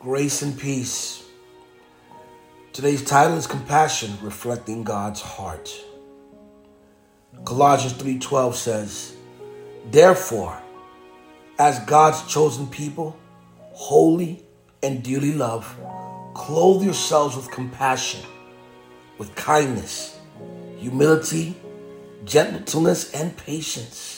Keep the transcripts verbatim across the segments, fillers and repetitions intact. Grace and peace. Today's title is Compassion, Reflecting God's Heart. Colossians three twelve says, "Therefore, as God's chosen people, holy and dearly loved, clothe yourselves with compassion, with kindness, humility, gentleness, and patience."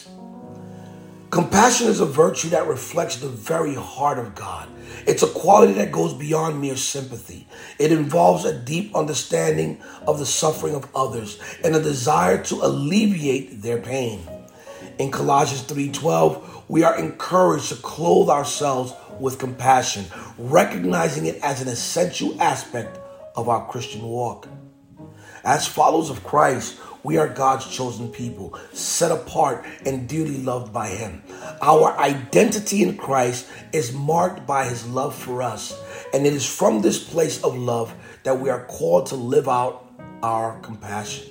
Compassion is a virtue that reflects the very heart of God. It's a quality that goes beyond mere sympathy. It involves a deep understanding of the suffering of others and a desire to alleviate their pain. In Colossians three twelve, we are encouraged to clothe ourselves with compassion, recognizing it as an essential aspect of our Christian walk. As followers of Christ, we are God's chosen people, set apart and dearly loved by Him. Our identity in Christ is marked by His love for us, and it is from this place of love that we are called to live out our compassion.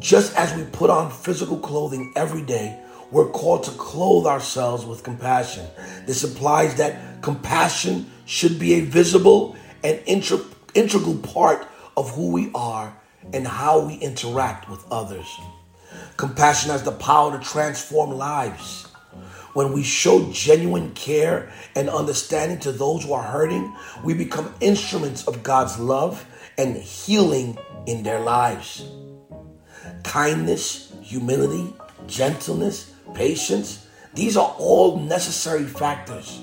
Just as we put on physical clothing every day, we're called to clothe ourselves with compassion. This implies that compassion should be a visible and inter- integral part of who we are and how we interact with others. Compassion has the power to transform lives. When we show genuine care and understanding to those who are hurting, we become instruments of God's love and healing in their lives. Kindness, humility, gentleness, patience, these are all necessary factors.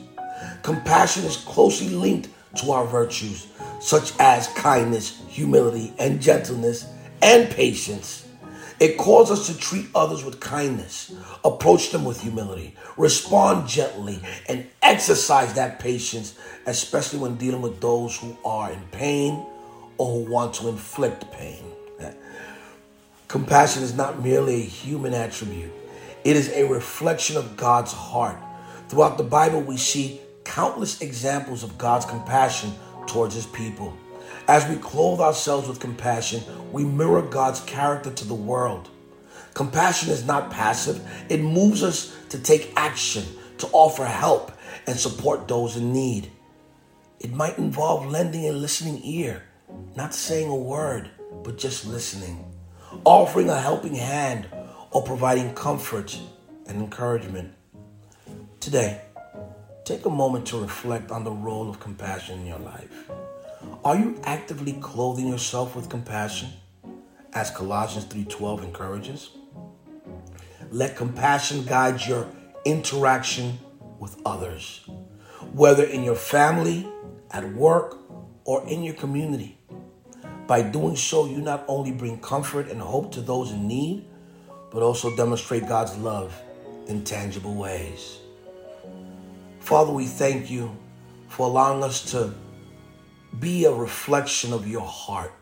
Compassion is closely linked to our virtues, such as kindness, humility, and gentleness, and patience. It calls us to treat others with kindness, approach them with humility, respond gently, and exercise that patience, especially when dealing with those who are in pain or who want to inflict pain. Compassion is not merely a human attribute. It is a reflection of God's heart. Throughout the Bible, we see countless examples of God's compassion towards His people. As we clothe ourselves with compassion, we mirror God's character to the world. Compassion is not passive. It moves us to take action, to offer help and support those in need. It might involve lending a listening ear, not saying a word, but just listening, offering a helping hand, or providing comfort and encouragement. Today, take a moment to reflect on the role of compassion in your life. Are you actively clothing yourself with compassion, as Colossians three twelve encourages? Let compassion guide your interaction with others, whether in your family, at work, or in your community. By doing so, you not only bring comfort and hope to those in need, but also demonstrate God's love in tangible ways. Father, we thank you for allowing us to be a reflection of your heart.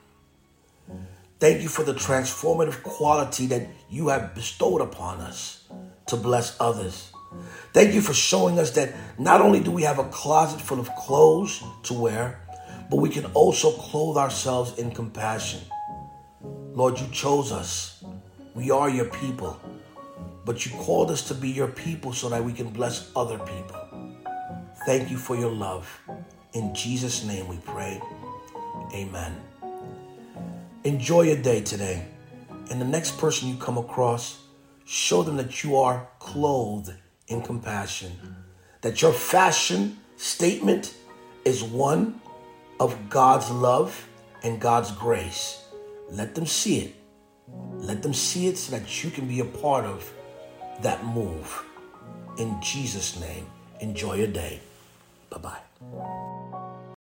Thank you for the transformative quality that you have bestowed upon us to bless others. Thank you for showing us that not only do we have a closet full of clothes to wear, but we can also clothe ourselves in compassion. Lord, you chose us. We are your people, but you called us to be your people so that we can bless other people. Thank you for your love. In Jesus' name we pray. Amen. Enjoy your day today. And the next person you come across, show them that you are clothed in compassion, that your fashion statement is one of God's love and God's grace. Let them see it. Let them see it so that you can be a part of that move. In Jesus' name, enjoy your day. Bye-bye.